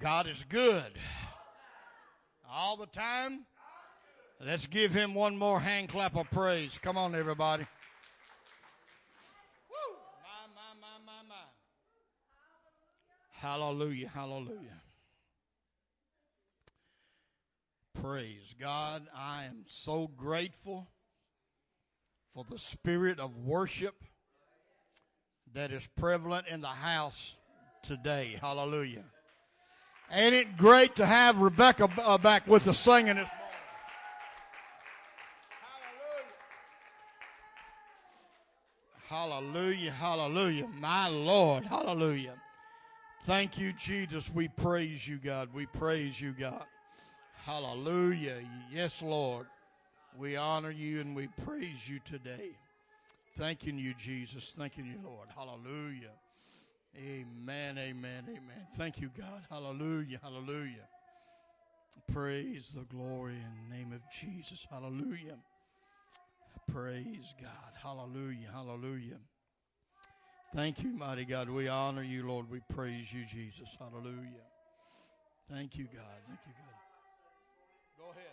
God is good. All the time. Let's give him one more hand clap of praise. Come on, everybody. Woo. My. Hallelujah, hallelujah. Praise God. I am so grateful for the spirit of worship that is prevalent in the house today. Hallelujah. Ain't it great to have Rebecca back with us singing this morning? Hallelujah. Hallelujah, hallelujah. My Lord, hallelujah. Thank you, Jesus. We praise you, God. We praise you, God. Hallelujah. Yes, Lord. We honor you and we praise you today. Thanking you, Jesus. Thanking you, Lord. Hallelujah. Amen, amen, amen. Thank you, God. Hallelujah, hallelujah. Praise the glory in the name of Jesus. Hallelujah. Praise God. Hallelujah, hallelujah. Thank you, mighty God. We honor you, Lord. We praise you, Jesus. Hallelujah. Thank you, God. Thank you, God. Go ahead.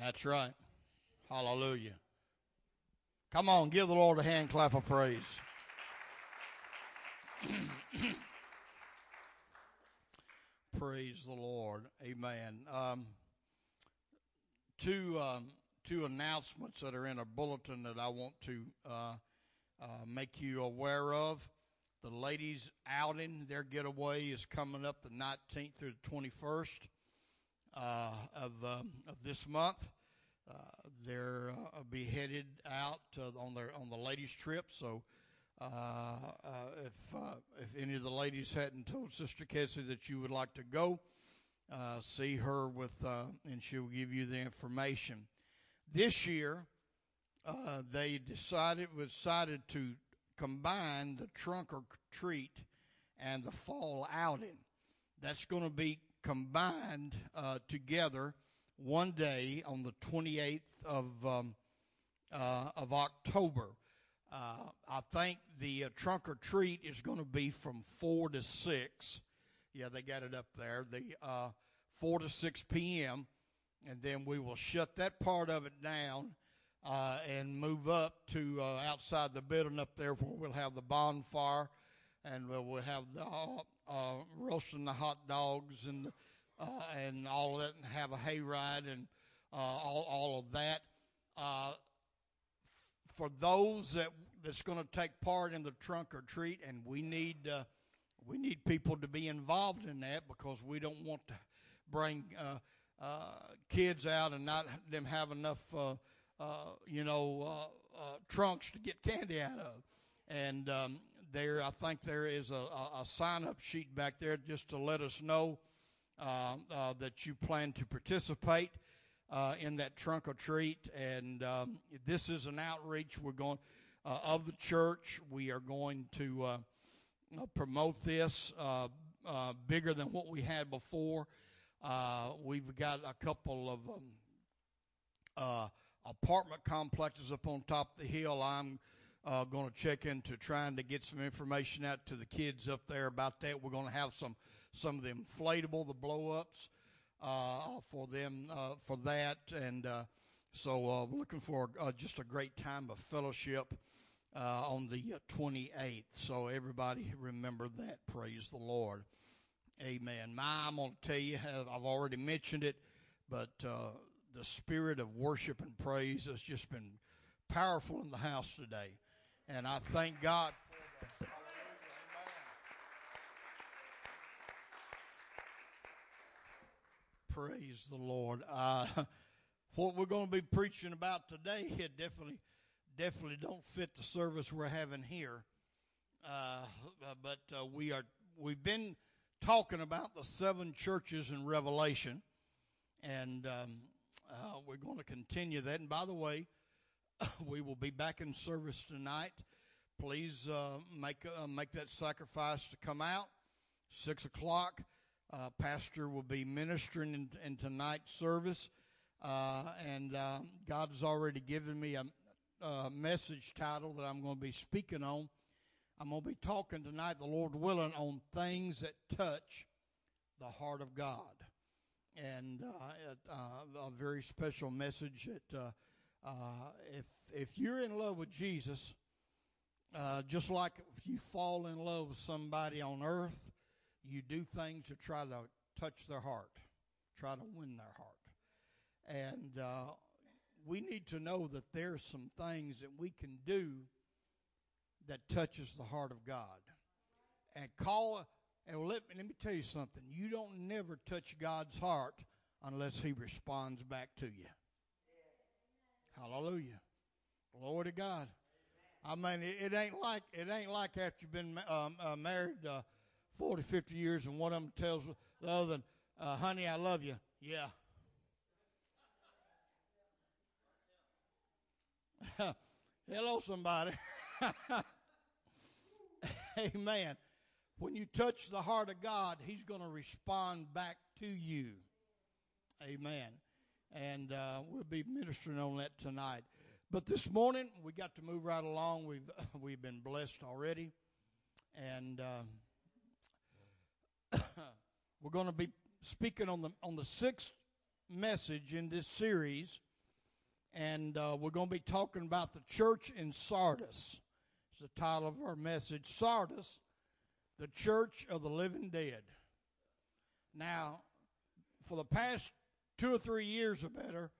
That's right. Hallelujah. Come on, give the Lord a hand clap of praise. Praise the Lord. Amen. Two announcements that are in a bulletin that I want to make you aware of. The ladies' outing, their getaway is coming up the 19th through the 21st. Of this month, they'll be headed out on the ladies' trip. So, if any of the ladies hadn't told Sister Kessie that you would like to go, see her and she'll give you the information. This year, they decided to combine the trunk or treat and the fall outing. That's going to be combined together one day on the 28th of October. I think the trunk or treat is going to be from 4 to 6. Yeah, they got it up there. The 4 to 6 p.m. and then we will shut that part of it down and move up to outside the building up there where we'll have the bonfire and we'll have the roasting the hot dogs and all of that, and have a hayride and all of that. For those that's going to take part in the trunk or treat, and we need people to be involved in that because we don't want to bring kids out and not them have enough trunks to get candy out of, and. There, I think there is a sign-up sheet back there just to let us know that you plan to participate in that trunk or treat. And this is an outreach we're going of the church. We are going to promote this bigger than what we had before. We've got a couple of apartment complexes up on top of the hill. I'm going to check into trying to get some information out to the kids up there about that. We're going to have some of the inflatable, the blow-ups for them for that. And So we're looking for just a great time of fellowship on the 28th. So everybody remember that. Praise the Lord. Amen. I'm going to tell you, I've already mentioned it, but the spirit of worship and praise has just been powerful in the house today. And I thank God for that. Praise the Lord. What we're going to be preaching about today, it definitely don't fit the service we're having here. But we've been talking about the seven churches in Revelation, and we're going to continue that. And by the way, we will be back in service tonight. Please make that sacrifice to come out. 6 o'clock, pastor will be ministering in tonight's service. And God has already given me a message title that I'm going to be speaking on. I'm going to be talking tonight, the Lord willing, on things that touch the heart of God. And a very special message that if you're in love with Jesus, just like if you fall in love with somebody on earth, you do things to try to touch their heart, try to win their heart. And we need to know that there's some things that we can do that touches the heart of God. And let me tell you something. You don't never touch God's heart unless He responds back to you. Hallelujah, glory to God. I mean, it ain't like after you've been married 40, 50 years, and one of them tells the other, "Honey, I love you." Yeah. Hello, somebody. Amen. When you touch the heart of God, He's going to respond back to you. Amen. And we'll be ministering on that tonight. But this morning, we got to move right along. We've been blessed already. And we're going to be speaking on the sixth message in this series. And we're going to be talking about the church in Sardis. It's the title of our message, Sardis, the Church of the Living Dead. Now, for the past 2 or 3 years or better,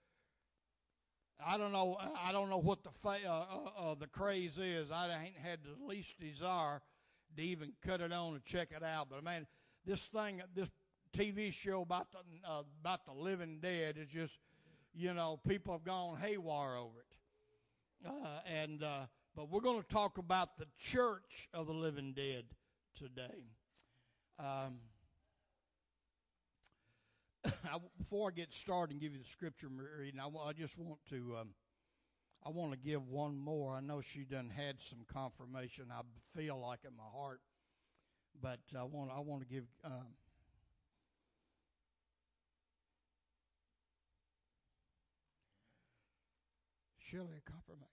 I don't know what the craze is. I ain't had the least desire to even cut it on and check it out. But man, this TV show about the living dead is just. You know, people have gone haywire over it. But we're going to talk about the church of the living dead today. Before I get started and give you the scripture reading, I just want to I want to give one more. I know she done had some confirmation. I feel like in my heart, but I want to give. Shelley, a confirmation.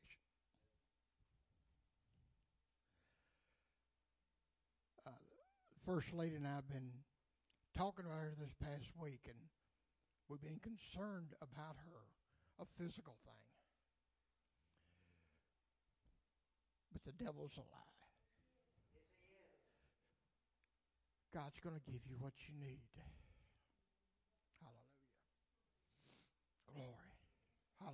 First Lady and I have been talking about her this past week, and we've been concerned about her, a physical thing. But the devil's a lie. God's going to give you what you need. Hallelujah. Glory.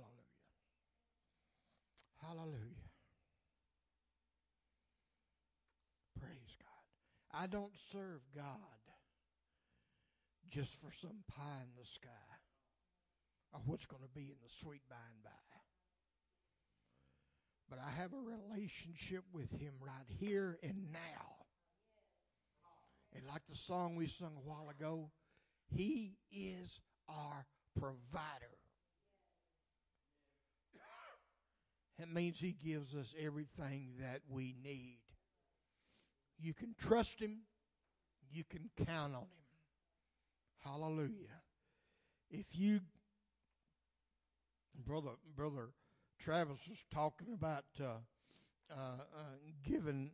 Hallelujah. Praise God. I don't serve God just for some pie in the sky or what's going to be in the sweet by and by. But I have a relationship with Him right here and now. And like the song we sung a while ago, He is our provider. It means He gives us everything that we need. You can trust Him. You can count on Him. Hallelujah. If you, Brother Travis was talking about giving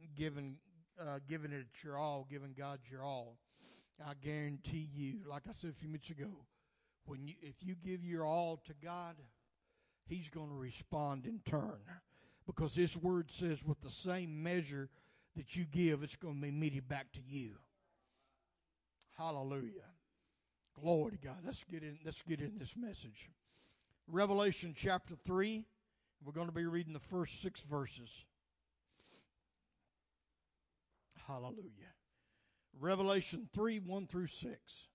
it your all, giving God your all. I guarantee you, like I said a few minutes ago, if you give your all to God, he's going to respond in turn. Because this word says with the same measure that you give, it's going to be meted back to you. Hallelujah. Glory to God. Let's get in this message. Revelation chapter 3. We're going to be reading the first 6 verses. Hallelujah. Revelation 3, 1 through 6.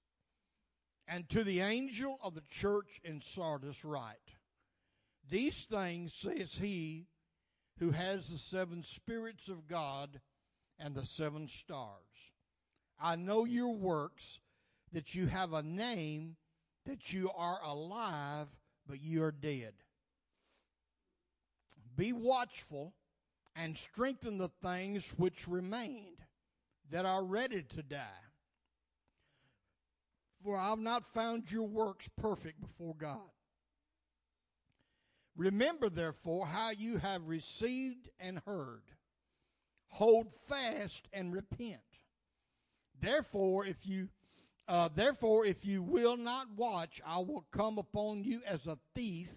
And to the angel of the church in Sardis write, these things says he who has the 7 spirits of God and the 7 stars. I know your works, that you have a name, that you are alive, but you are dead. Be watchful and strengthen the things which remained that are ready to die. For I have not found your works perfect before God. Remember, therefore, how you have received and heard. Hold fast and repent. Therefore, if you will not watch, I will come upon you as a thief,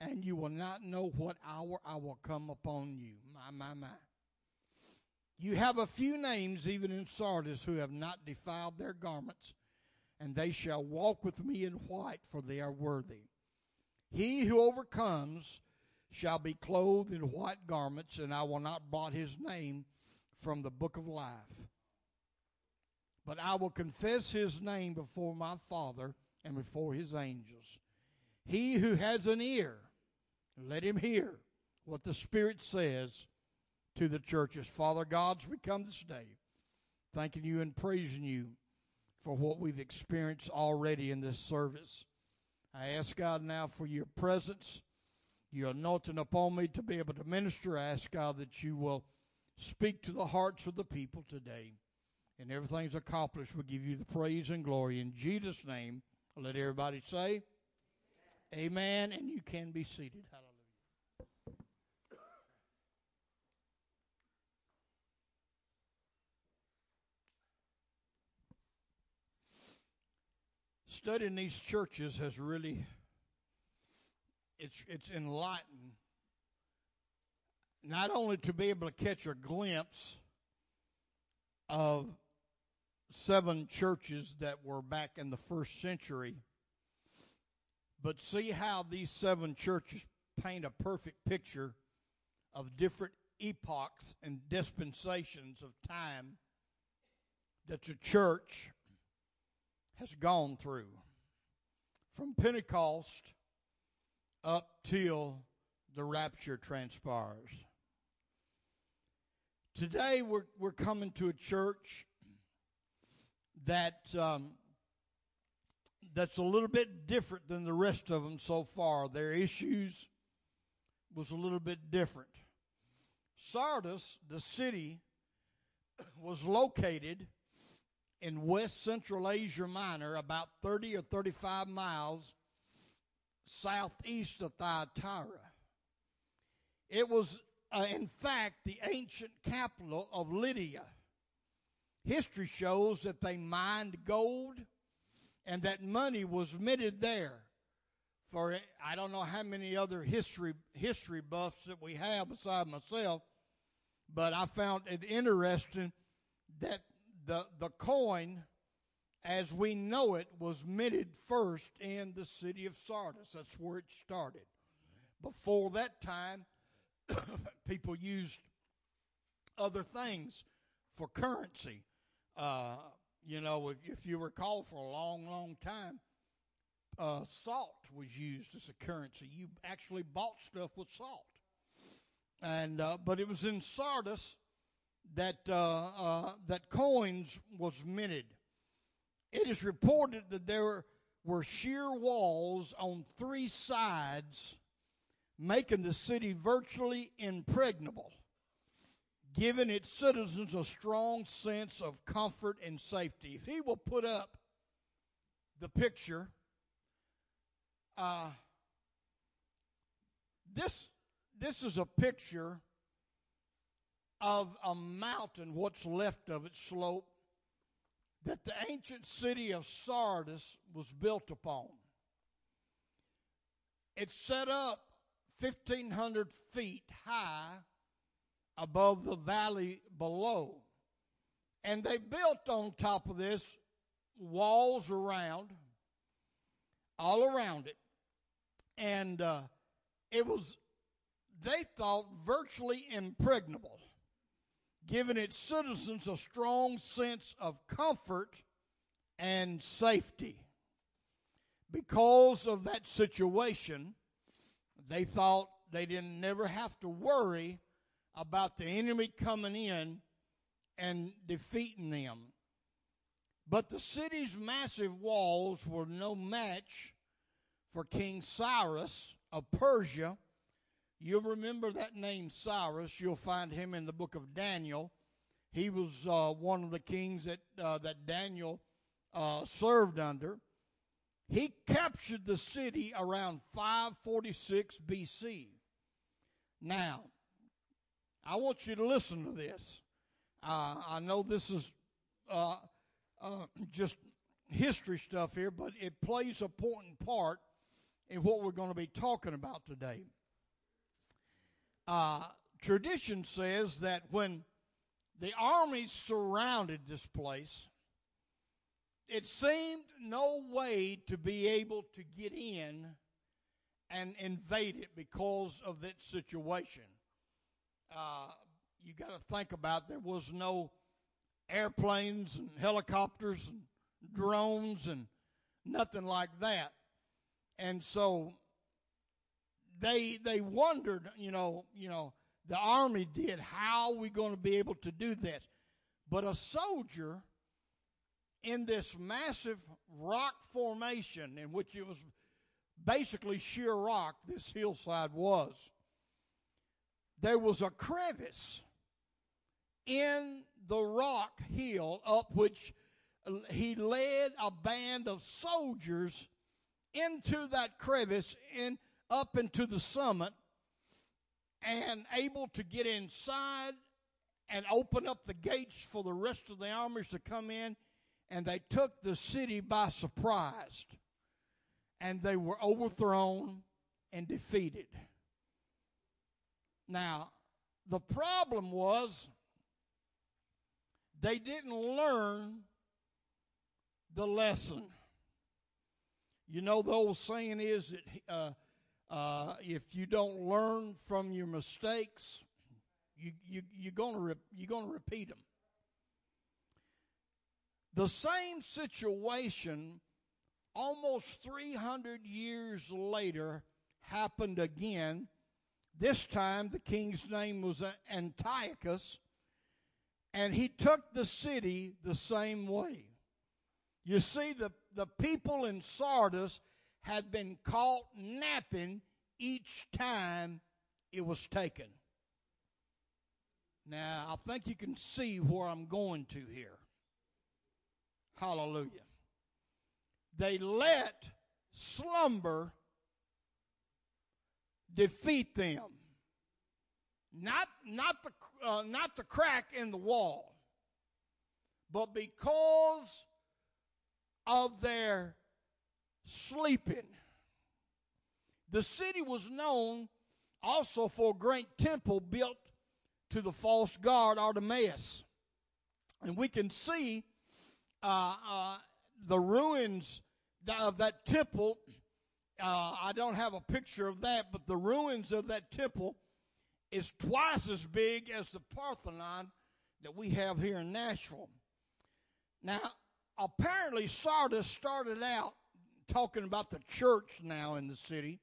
and you will not know what hour I will come upon you. My. You have a few names, even in Sardis, who have not defiled their garments, and they shall walk with me in white, for they are worthy. He who overcomes shall be clothed in white garments, and I will not blot his name from the book of life. But I will confess his name before my Father and before his angels. He who has an ear, let him hear what the Spirit says to the churches. Father God, we come this day thanking you and praising you for what we've experienced already in this service. I ask God now for your presence, your anointing upon me to be able to minister. I ask God that you will speak to the hearts of the people today. And everything's accomplished. We'll give you the praise and glory. In Jesus' name, let everybody say, Amen. And you can be seated. Hallelujah. Studying these churches has really, it's enlightened, not only to be able to catch a glimpse of 7 churches that were back in the 1st century, but see how these 7 churches paint a perfect picture of different epochs and dispensations of time that the church has gone through, from Pentecost up till the rapture transpires. Today we're coming to a church that's a little bit different than the rest of them so far. Their issues was a little bit different. Sardis, the city, was located in West Central Asia Minor, about 30 or 35 miles southeast of Thyatira. It was, in fact, the ancient capital of Lydia. History shows that they mined gold and that money was minted there. For I don't know how many other history buffs that we have beside myself, but I found it interesting that the coin as we know it was minted first in the city of Sardis. That's where it started. Before that time, people used other things for currency. If you recall, for a long, long time, salt was used as a currency. You actually bought stuff with salt. And but it was in Sardis that that coins was minted. It is reported that there were sheer walls on 3 sides, making the city virtually impregnable, giving its citizens a strong sense of comfort and safety. If he will put up the picture, this is a picture of a mountain, what's left of its slope, that the ancient city of Sardis was built upon. It's set up 1,500 feet high above the valley below. And they built on top of this walls around, all around it. And it was, they thought, virtually impregnable, giving its citizens a strong sense of comfort and safety. Because of that situation, they thought they didn't never have to worry about the enemy coming in and defeating them. But the city's massive walls were no match for King Cyrus of Persia. You'll remember that name, Cyrus. You'll find him in the book of Daniel. He was one of the kings that Daniel served under. He captured the city around 546 B.C. Now, I want you to listen to this. I know this is just history stuff here, but it plays an important part in what we're going to be talking about today. Tradition says that when the armies surrounded this place, it seemed no way to be able to get in and invade it because of that situation. You got to think about it. There was no airplanes and helicopters and drones and nothing like that. And so they wondered, you know, the army did, how are we going to be able to do this? But a soldier in this massive rock formation, in which it was basically sheer rock, this hillside was, there was a crevice in the rock hill up which he led a band of soldiers into that crevice and up into the summit, and able to get inside and open up the gates for the rest of the armies to come in. And they took the city by surprise, and they were overthrown and defeated. Now, the problem was they didn't learn the lesson. You know, the old saying is that if you don't learn from your mistakes, you're gonna repeat them. The same situation almost 300 years later happened again. This time the king's name was Antiochus, and he took the city the same way. You see, the people in Sardis had been caught napping each time it was taken. Now, I think you can see where I'm going to here. Hallelujah. They let slumber defeat them. Not the crack in the wall, but because of their sleeping. The city was known also for a great temple built to the false god Artemis. And we can see the ruins of that temple. I don't have a picture of that, but the ruins of that temple is twice as big as the Parthenon that we have here in Nashville. Now, apparently Sardis started out talking about the church now in the city.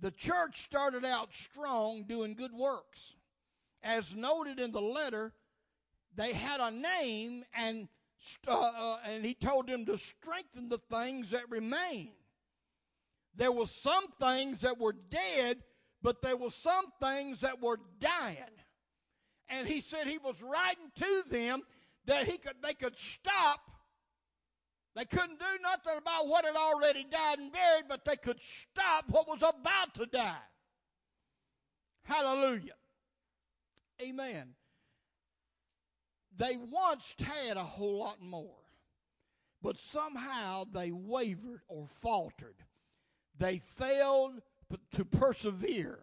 The church started out strong, doing good works. As noted in the letter, they had a name, and he told them to strengthen the things that remain. There were some things that were dead, but there were some things that were dying. And he said he was writing to them that they could stop. They couldn't do nothing about what had already died and buried, but they could stop what was about to die. Hallelujah. Amen. They once had a whole lot more, but somehow they wavered or faltered. They failed to persevere.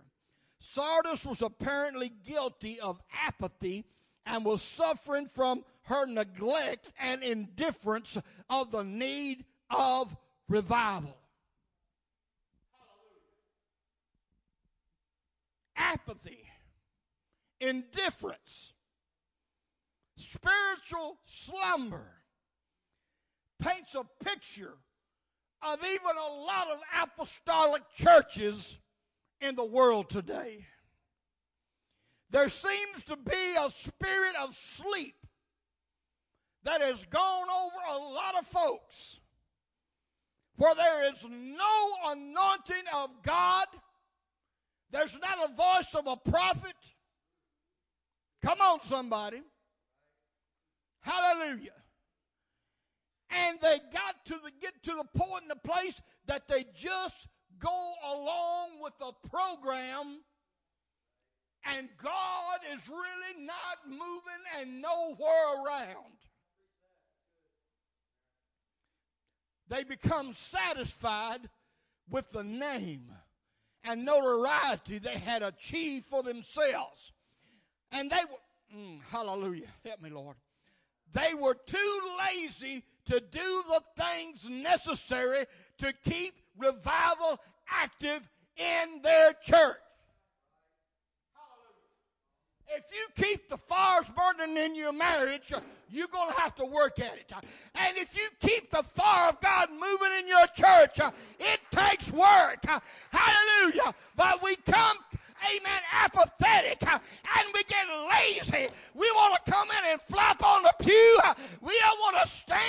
Sardis was apparently guilty of apathy and was suffering from her neglect and indifference of the need of revival. Apathy, indifference, spiritual slumber paints a picture of even a lot of apostolic churches in the world today. There seems to be a spirit of sleep that has gone over a lot of folks, where there is no anointing of God. There's not a voice of a prophet. Come on, somebody. Hallelujah. And they got to the point in the place that they just go along with the program, and God is really not moving and nowhere around. They become satisfied with the name and notoriety they had achieved for themselves. And they were, hallelujah, help me, Lord. They were too lazy to do the things necessary to keep revival active in their church. If you keep the fires burning in your marriage, you're going to have to work at it. And if you keep the fire of God moving in your church, it takes work. Hallelujah. But we come, amen, apathetic, and we get lazy. We want to come in and flop on the pew. We don't want to stand.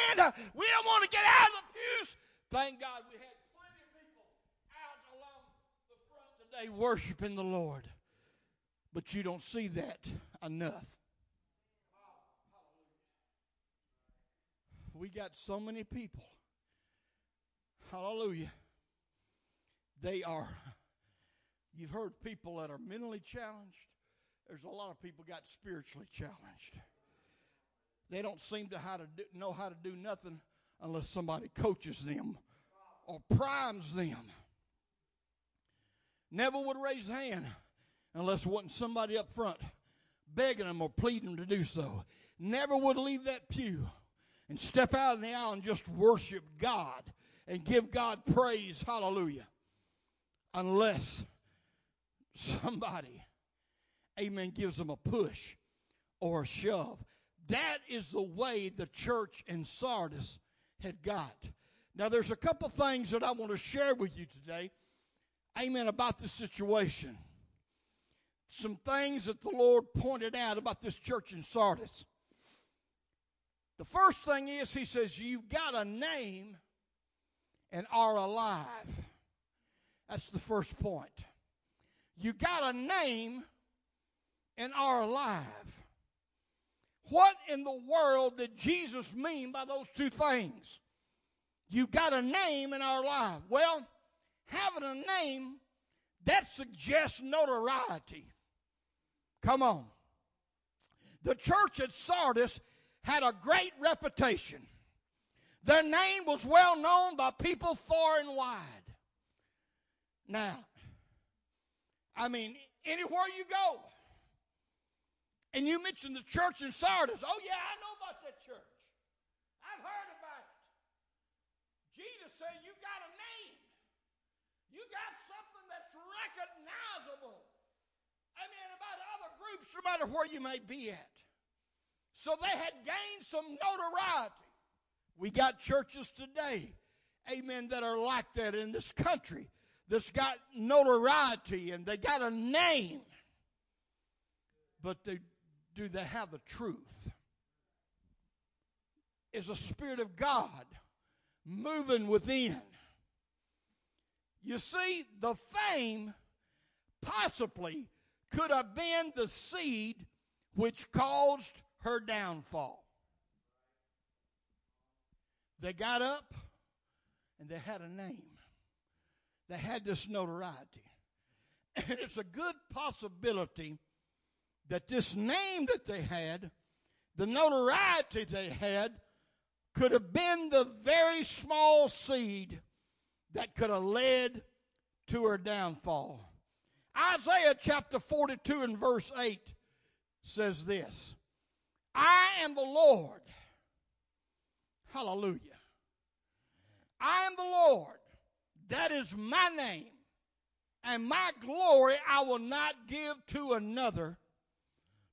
We don't want to get out of the pews. Thank God we had plenty of people out along the front today worshiping the Lord. But you don't see that enough. We got so many people, hallelujah, they are, you've heard people that are mentally challenged. There's a lot of people got spiritually challenged. They don't seem to know how to do nothing unless somebody coaches them or primes them. Never would raise a hand unless it wasn't somebody up front begging them or pleading them to do so. Never would leave that pew and step out in the aisle and just worship God and give God praise, hallelujah, unless somebody, amen, gives them a push or a shove. That is the way the church in Sardis had got. Now, there's a couple things that I want to share with you today, amen, about this situation. Some things that the Lord pointed out about this church in Sardis. The first thing is, he says, you've got a name and are alive. That's the first point. You got a name and are alive. What in the world did Jesus mean by those two things? You got a name and are alive. Well, having a name, that suggests notoriety. Come on. The church at Sardis had a great reputation. Their name was well known by people far and wide. Now, I mean, anywhere you go, and you mention the church in Sardis, oh yeah, I know about that church. I've heard about it. Jesus said, you got a name. You got something that's recognizable. I mean, about other groups, no matter where you may be at. So they had gained some notoriety. We got churches today, amen, that are like that in this country. That's got notoriety and they got a name. But do they have the truth? Is the Spirit of God moving within? You see, the fame possibly could have been the seed which caused her downfall. They got up and they had a name. They had this notoriety. And it's a good possibility that this name that they had, the notoriety they had, could have been the very small seed that could have led to her downfall. Isaiah chapter 42 and verse 8 says this, I am the Lord, hallelujah, I am the Lord, that is my name, and my glory I will not give to another,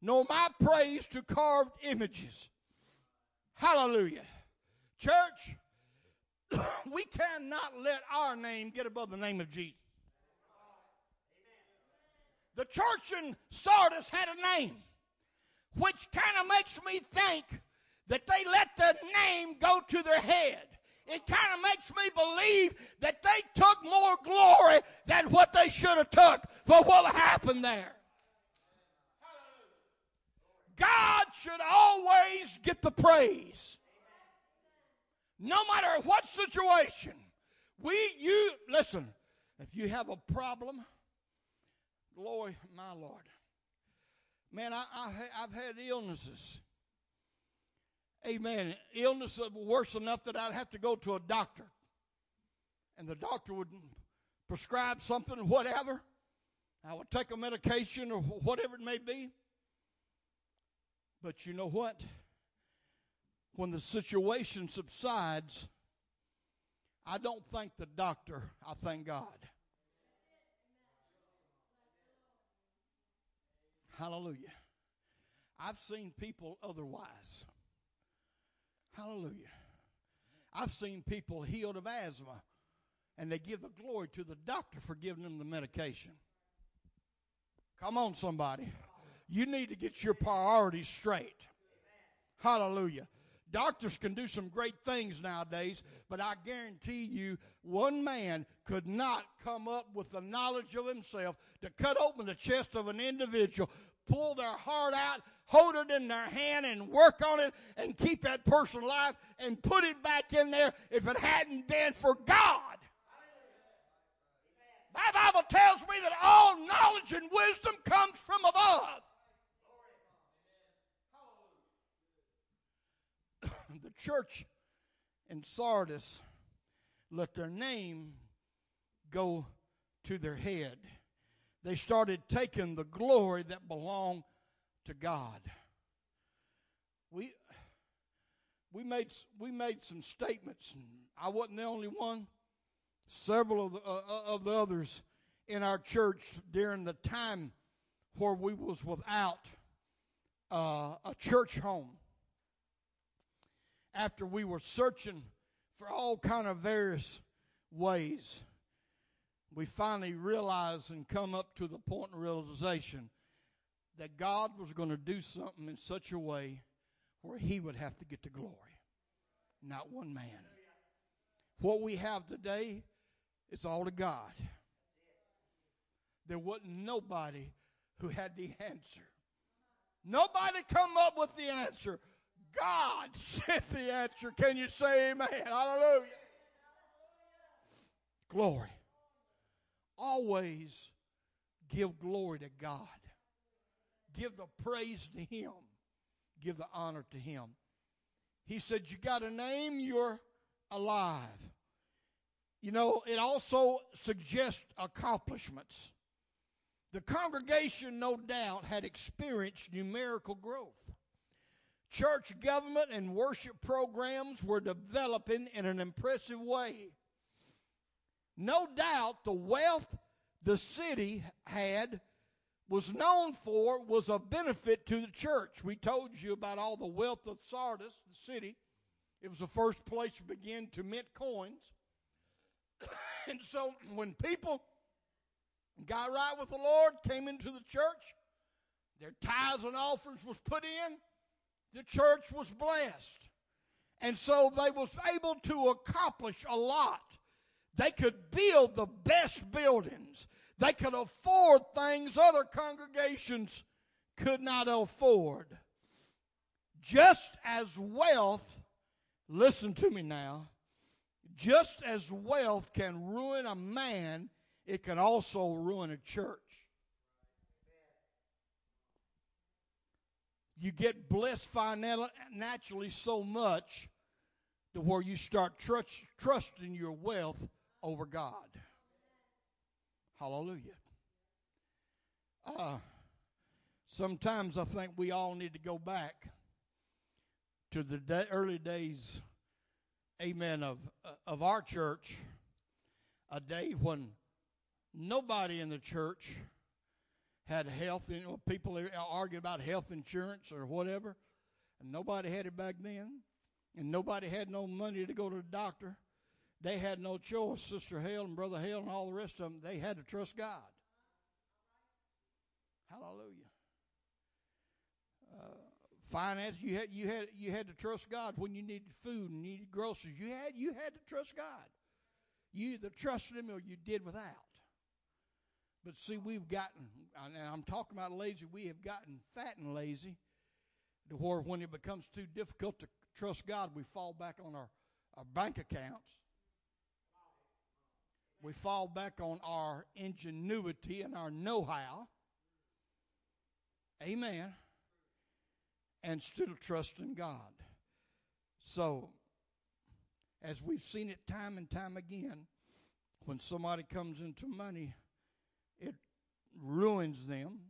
nor my praise to carved images. Hallelujah. Church, we cannot let our name get above the name of Jesus. The church in Sardis had a name, which kind of makes me think that they let their name go to their head. It kind of makes me believe that they took more glory than what they should have took for what happened there. God should always get the praise. No matter what situation. Listen, if you have a problem, glory, my Lord. Man, I've had illnesses. Amen. Illness worse enough that I'd have to go to a doctor. And the doctor would prescribe something, whatever. I would take a medication or whatever it may be. But you know what? When the situation subsides, I don't thank the doctor, I thank God. Hallelujah. I've seen people otherwise. Hallelujah. I've seen people healed of asthma, and they give the glory to the doctor for giving them the medication. Come on, somebody. You need to get your priorities straight. Hallelujah. Doctors can do some great things nowadays, but I guarantee you one man could not come up with the knowledge of himself to cut open the chest of an individual, pull their heart out, hold it in their hand and work on it and keep that person alive and put it back in there if it hadn't been for God. My Bible tells me that all knowledge and wisdom comes from above. The church in Sardis let their name go to their head. They started taking the glory that belonged to God. We made some statements. And I wasn't the only one. Several of the others in our church during the time where we was without a church home. After we were searching for all kind of various ways, we finally realized and come up to the point of realization that God was going to do something in such a way where he would have to get the glory, not one man. What we have today, it's all to God. There wasn't nobody who had the answer. Nobody come up with the answer. God sent the answer. Can you say amen? Hallelujah. Glory. Always give glory to God. Give the praise to him. Give the honor to him. He said, you got a name, you're alive. You know, it also suggests accomplishments. The congregation, no doubt, had experienced numerical growth. Church government and worship programs were developing in an impressive way. No doubt the wealth the city had was known for was a benefit to the church. We told you about all the wealth of Sardis, the city. It was the first place to begin to mint coins. And so when people got right with the Lord, came into the church, their tithes and offerings was put in, the church was blessed. And so they was able to accomplish a lot. They could build the best buildings. They could afford things other congregations could not afford. Just as wealth, listen to me now, just as wealth can ruin a man, it can also ruin a church. You get blessed financially so much to where you start trusting your wealth over God. Hallelujah. Sometimes I think we all need to go back to the early days, amen, of our church, a day when nobody in the church had health. You know, people argue about health insurance or whatever, and nobody had it back then, and nobody had no money to go to the doctor. They had no choice. Sister Hale and Brother Hale and all the rest of them, they had to trust God. Hallelujah. Finance, you had to trust God when you needed food and needed groceries. You had to trust God. You either trusted Him or you did without. But see, we've gotten, and I'm talking about lazy, we have gotten fat and lazy to where when it becomes too difficult to trust God, we fall back on our bank accounts. We fall back on our ingenuity and our know-how. Amen. And still trusting God. So, as we've seen it time and time again, when somebody comes into money, it ruins them.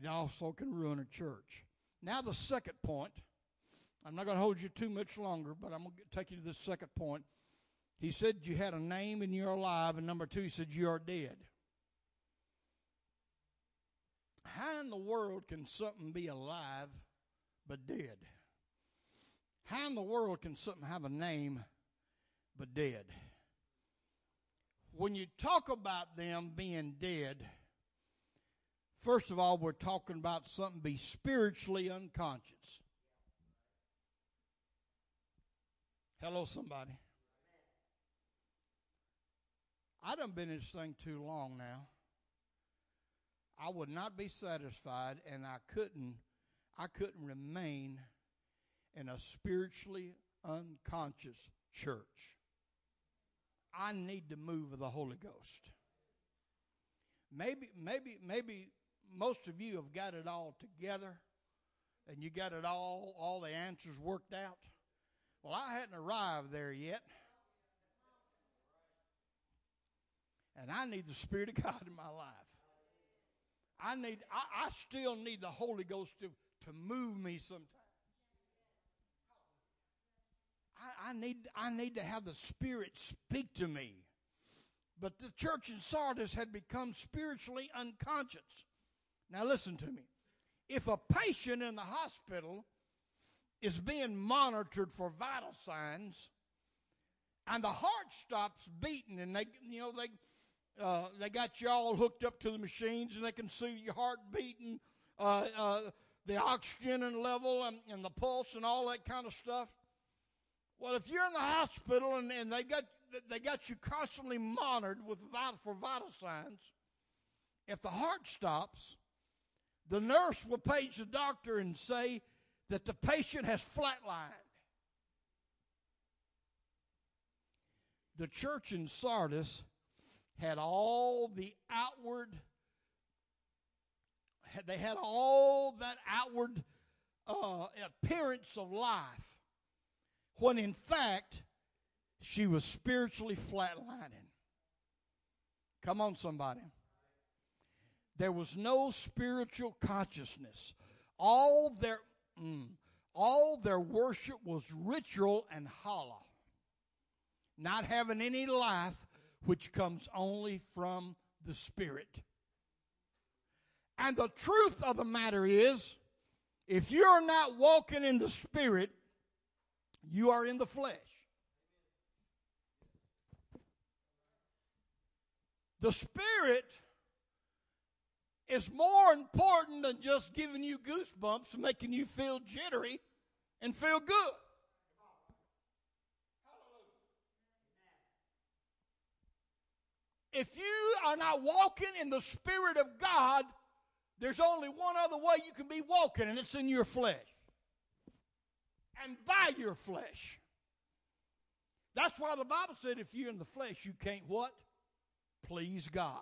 It also can ruin a church. Now the second point. I'm not going to hold you too much longer, but I'm going to take you to the second point. He said you had a name and you're alive. And number two, he said you are dead. How in the world can something be alive but dead? How in the world can something have a name but dead? When you talk about them being dead, first of all, we're talking about something be spiritually unconscious. Hello, somebody. I done been in this thing too long now. I would not be satisfied, and I couldn't remain in a spiritually unconscious church. I need the move of the Holy Ghost. Maybe most of you have got it all together, and you got it all the answers worked out. Well, I hadn't arrived there yet, and I need the Spirit of God in my life. I still need the Holy Ghost to move me sometimes. I need to have the Spirit speak to me. But the church in Sardis had become spiritually unconscious. Now listen to me. If a patient in the hospital is being monitored for vital signs, and the heart stops beating, and they got you all hooked up to the machines, and they can see your heart beating, the oxygen and level and the pulse and all that kind of stuff. Well, if you're in the hospital and they got you constantly monitored for vital signs, if the heart stops, the nurse will page the doctor and say that the patient has flatlined. The church in Sardis had all that outward appearance of life, when in fact she was spiritually flatlining. Come on, somebody. There was no spiritual consciousness. All their worship was ritual and hollow, not having any life which comes only from the Spirit. And the truth of the matter is, if you're not walking in the Spirit, you are in the flesh. The Spirit is more important than just giving you goosebumps, making you feel jittery and feel good. If you are not walking in the Spirit of God, there's only one other way you can be walking, and it's in your flesh and by your flesh. That's why the Bible said if you're in the flesh, you can't what? Please God.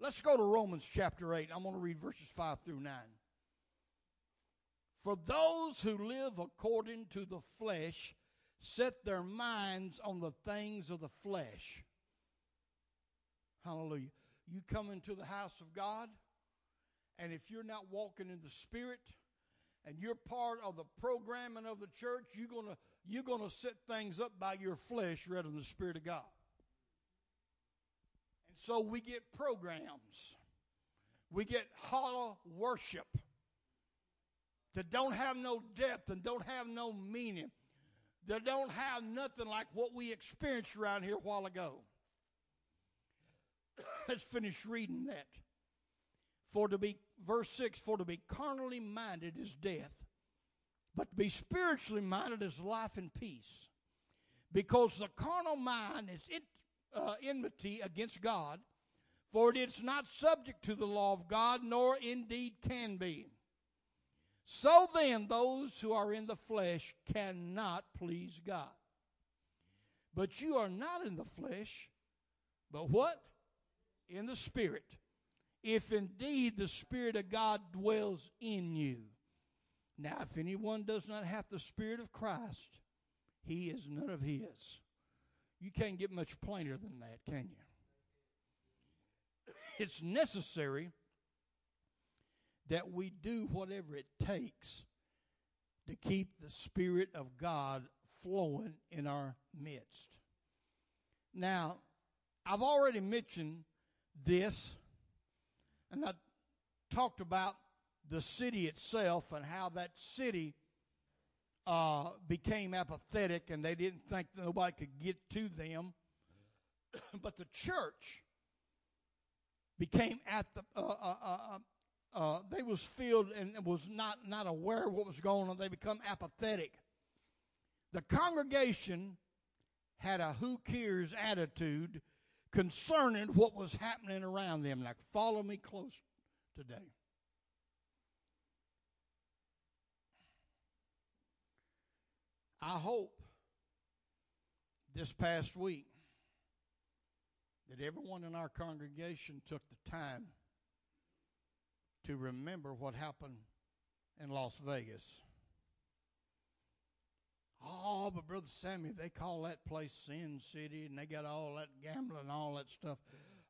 Let's go to Romans chapter 8. I'm going to read verses 5 through 9. For those who live according to the flesh set their minds on the things of the flesh. Hallelujah. You come into the house of God, and if you're not walking in the Spirit and you're part of the programming of the church, you're going to set things up by your flesh rather than the Spirit of God. And so we get programs. We get hollow worship that don't have no depth and don't have no meaning. They don't have nothing like what we experienced around here a while ago. Let's finish reading that. Verse 6, for to be carnally minded is death, but to be spiritually minded is life and peace. Because the carnal mind is enmity against God, for it is not subject to the law of God, nor indeed can be. So then, those who are in the flesh cannot please God. But you are not in the flesh, but what? In the Spirit. If indeed the Spirit of God dwells in you. Now, if anyone does not have the Spirit of Christ, he is none of his. You can't get much plainer than that, can you? It's necessary that we do whatever it takes to keep the Spirit of God flowing in our midst. Now, I've already mentioned this, and I talked about the city itself and how that city became apathetic and they didn't think nobody could get to them. But the church became they was filled and was not aware of what was going on. They become apathetic. The congregation had a who cares attitude concerning what was happening around them. Like, follow me close today. I hope this past week that everyone in our congregation took the time to remember what happened in Las Vegas. Oh, but Brother Sammy, they call that place Sin City, and they got all that gambling and all that stuff.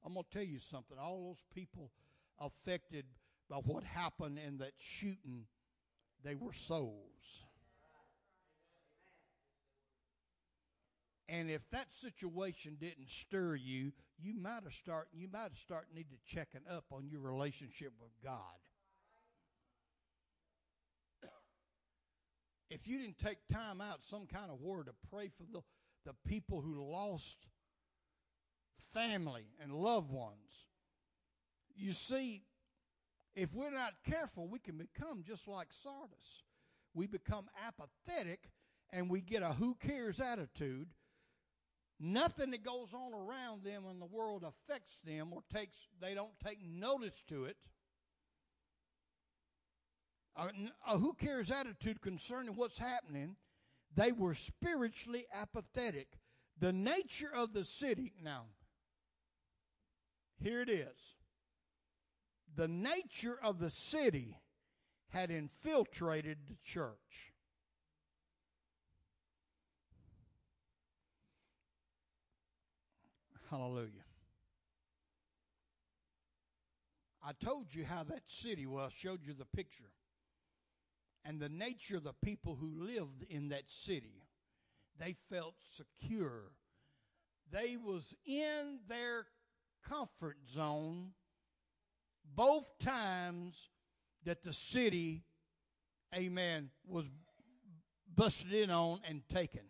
I'm going to tell you something. All those people affected by what happened in that shooting, they were souls. And if that situation didn't stir you, you might have needed checking up on your relationship with God. If you didn't take time out, some kind of word to pray for the people who lost family and loved ones. You see, if we're not careful, we can become just like Sardis. We become apathetic and we get a who cares attitude. Nothing that goes on around them in the world affects them or they don't take notice to it. A who cares attitude concerning what's happening. They were spiritually apathetic. The nature of the city, now, here it is. The nature of the city had infiltrated the church. Hallelujah. I told you how that city was. I showed you the picture. And the nature of the people who lived in that city. They felt secure. They was in their comfort zone both times that the city, amen, was busted in on and taken.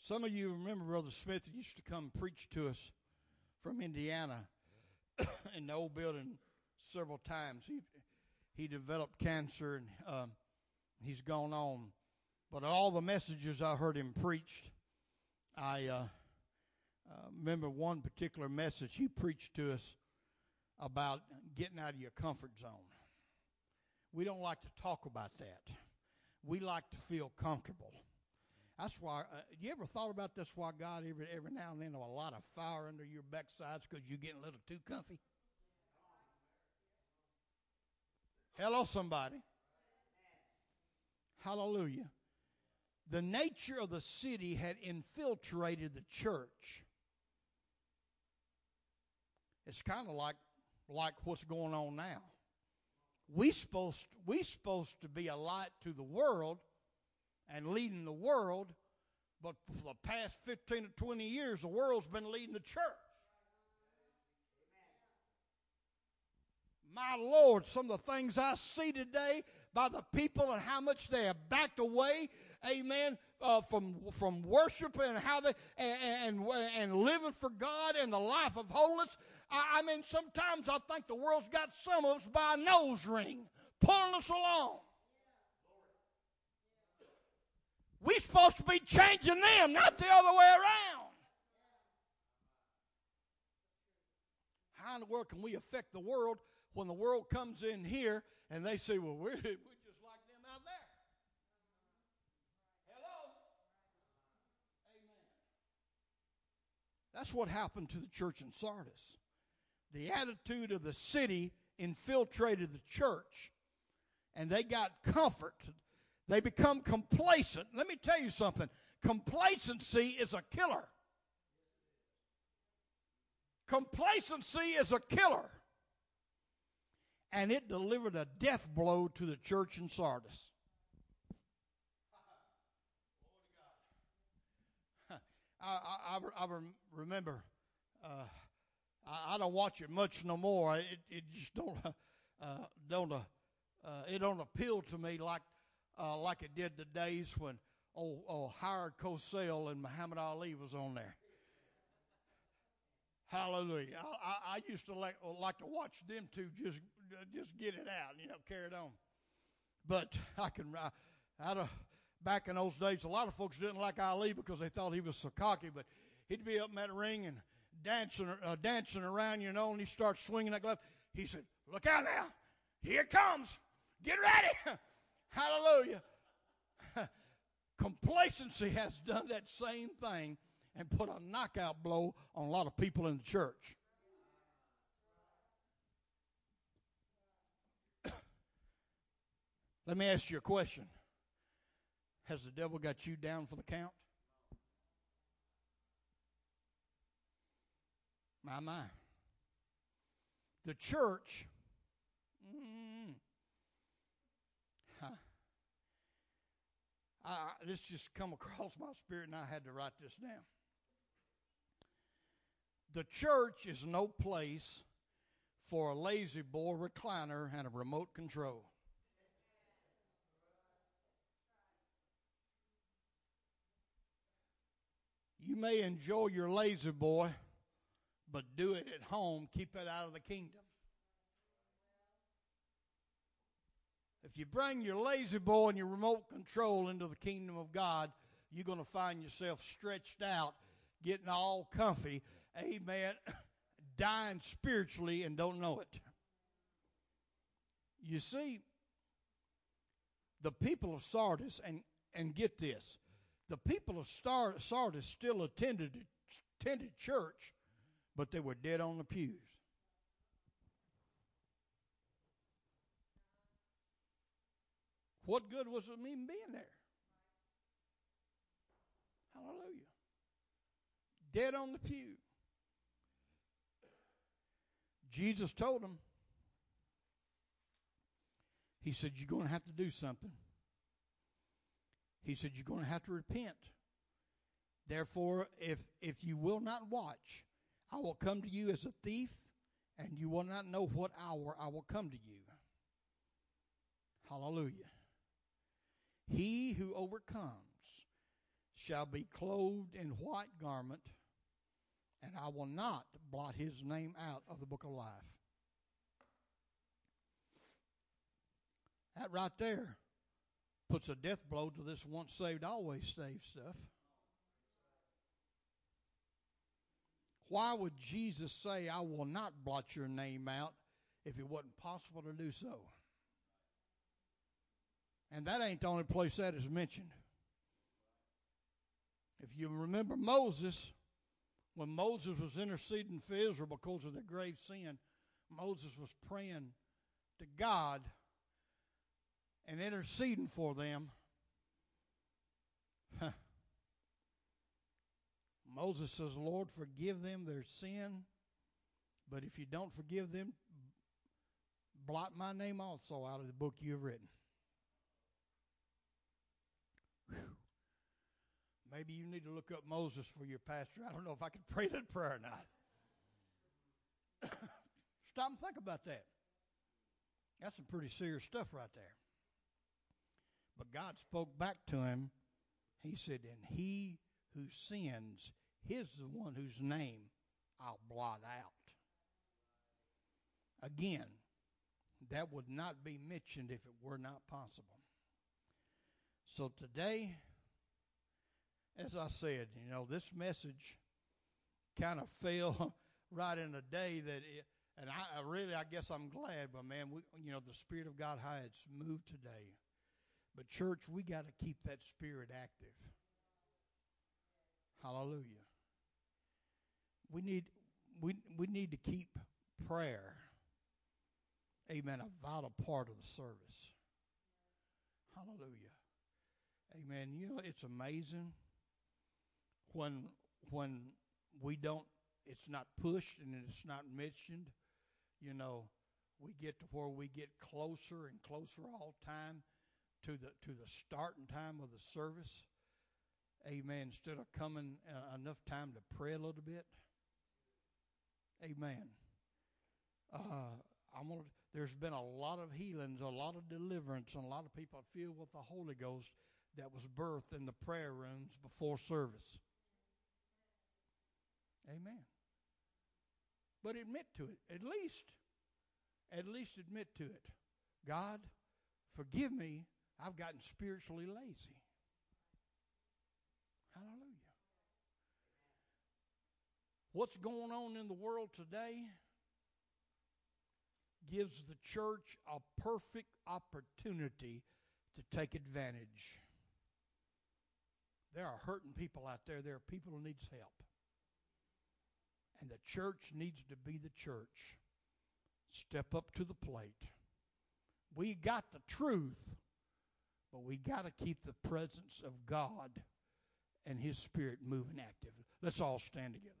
Some of you remember Brother Smith used to come preach to us from Indiana in the old building several times. He developed cancer and he's gone on. But all the messages I heard him preached, I remember one particular message he preached to us about getting out of your comfort zone. We don't like to talk about that. We like to feel comfortable. That's why, you ever thought about that's why God every now and then a lot of fire under your backsides because you're getting a little too comfy? Hello, somebody. Hallelujah. The nature of the city had infiltrated the church. It's kind of like what's going on now. We supposed to be a light to the world and leading the world, but for the past 15 or 20 years, the world's been leading the church. My Lord, some of the things I see today by the people and how much they have backed away, amen, from worship and how they and living for God and the life of holiness. I mean, sometimes I think the world's got some of us by a nose ring, pulling us along. We're supposed to be changing them, not the other way around. How in the world can we affect the world when the world comes in here and they say, well, we're just like them out there? Hello? Amen. That's what happened to the church in Sardis. The attitude of the city infiltrated the church, and they got comfort. They become complacent. Let me tell you something. Complacency is a killer. Complacency is a killer. And it delivered a death blow to the church in Sardis. I remember. I don't watch it much no more. It just it don't appeal to me like it did the days when Howard Cosell and Muhammad Ali was on there. Hallelujah. I used to like to watch them two just get it out, carry it on. But back in those days, a lot of folks didn't like Ali because they thought he was so cocky, but he'd be up in that ring and dancing around, and he starts swinging that glove. He said, "Look out now. Here it comes. Get ready." Hallelujah. Complacency has done that same thing and put a knockout blow on a lot of people in the church. Let me ask you a question. Has the devil got you down for the count? My. The church, this just come across my spirit, and I had to write this down. The church is no place for a lazy boy recliner and a remote control. You may enjoy your lazy boy, but do it at home. Keep it out of the kingdom. If you bring your lazy boy and your remote control into the kingdom of God, you're going to find yourself stretched out, getting all comfy, amen, dying spiritually and don't know it. You see, the people of Sardis, and get this, the people of Sardis still attended church, but they were dead on the pews. What good was it even being there? Hallelujah. Dead on the pew. Jesus told them, he said, you're going to have to do something. He said, you're going to have to repent. Therefore, if you will not watch, I will come to you as a thief, and you will not know what hour I will come to you. Hallelujah. He who overcomes shall be clothed in white garment, and I will not blot his name out of the book of life. That right there puts a death blow to this once saved, always saved stuff. Why would Jesus say, I will not blot your name out, if it wasn't possible to do so? And that ain't the only place that is mentioned. If you remember Moses, when Moses was interceding for Israel because of their grave sin, Moses was praying to God and interceding for them. Moses says, Lord, forgive them their sin, But if you don't forgive them, blot my name also out of the book you have written. Whew. Maybe you need to look up Moses for your pastor. I don't know if I could pray that prayer or not. Stop and think about that. That's some pretty serious stuff right there. But God spoke back to him. He said, and he who sins, his the one whose name I'll blot out. Again, that would not be mentioned if it were not possible. So today, as I said, you know, this message kind of fell right in the day that it, and I guess I'm glad, but man, the Spirit of God, how it's moved today. But church, we got to keep that Spirit active. Hallelujah. We need to keep prayer, amen, a vital part of the service. Hallelujah. Amen. You know, it's amazing when we don't, it's not pushed and it's not mentioned, you know, we get to where we get closer and closer all time to the starting time of the service. Amen. Instead of coming enough time to pray a little bit. Amen. There's been a lot of healings, a lot of deliverance, and a lot of people filled with the Holy Ghost that was birthed in the prayer rooms before service. Amen. But admit to it. At least admit to it. God, forgive me. I've gotten spiritually lazy. Hallelujah. What's going on in the world today gives the church a perfect opportunity to take advantage. There are hurting people out there. There are people who need help. And the church needs to be the church. Step up to the plate. We got the truth, but we got to keep the presence of God and His Spirit moving active. Let's all stand together.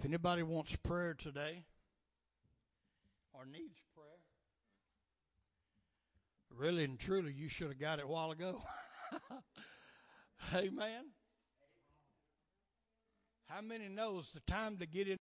If anybody wants prayer today or needs prayer, really and truly, you should have got it a while ago. Amen. How many knows the time to get in?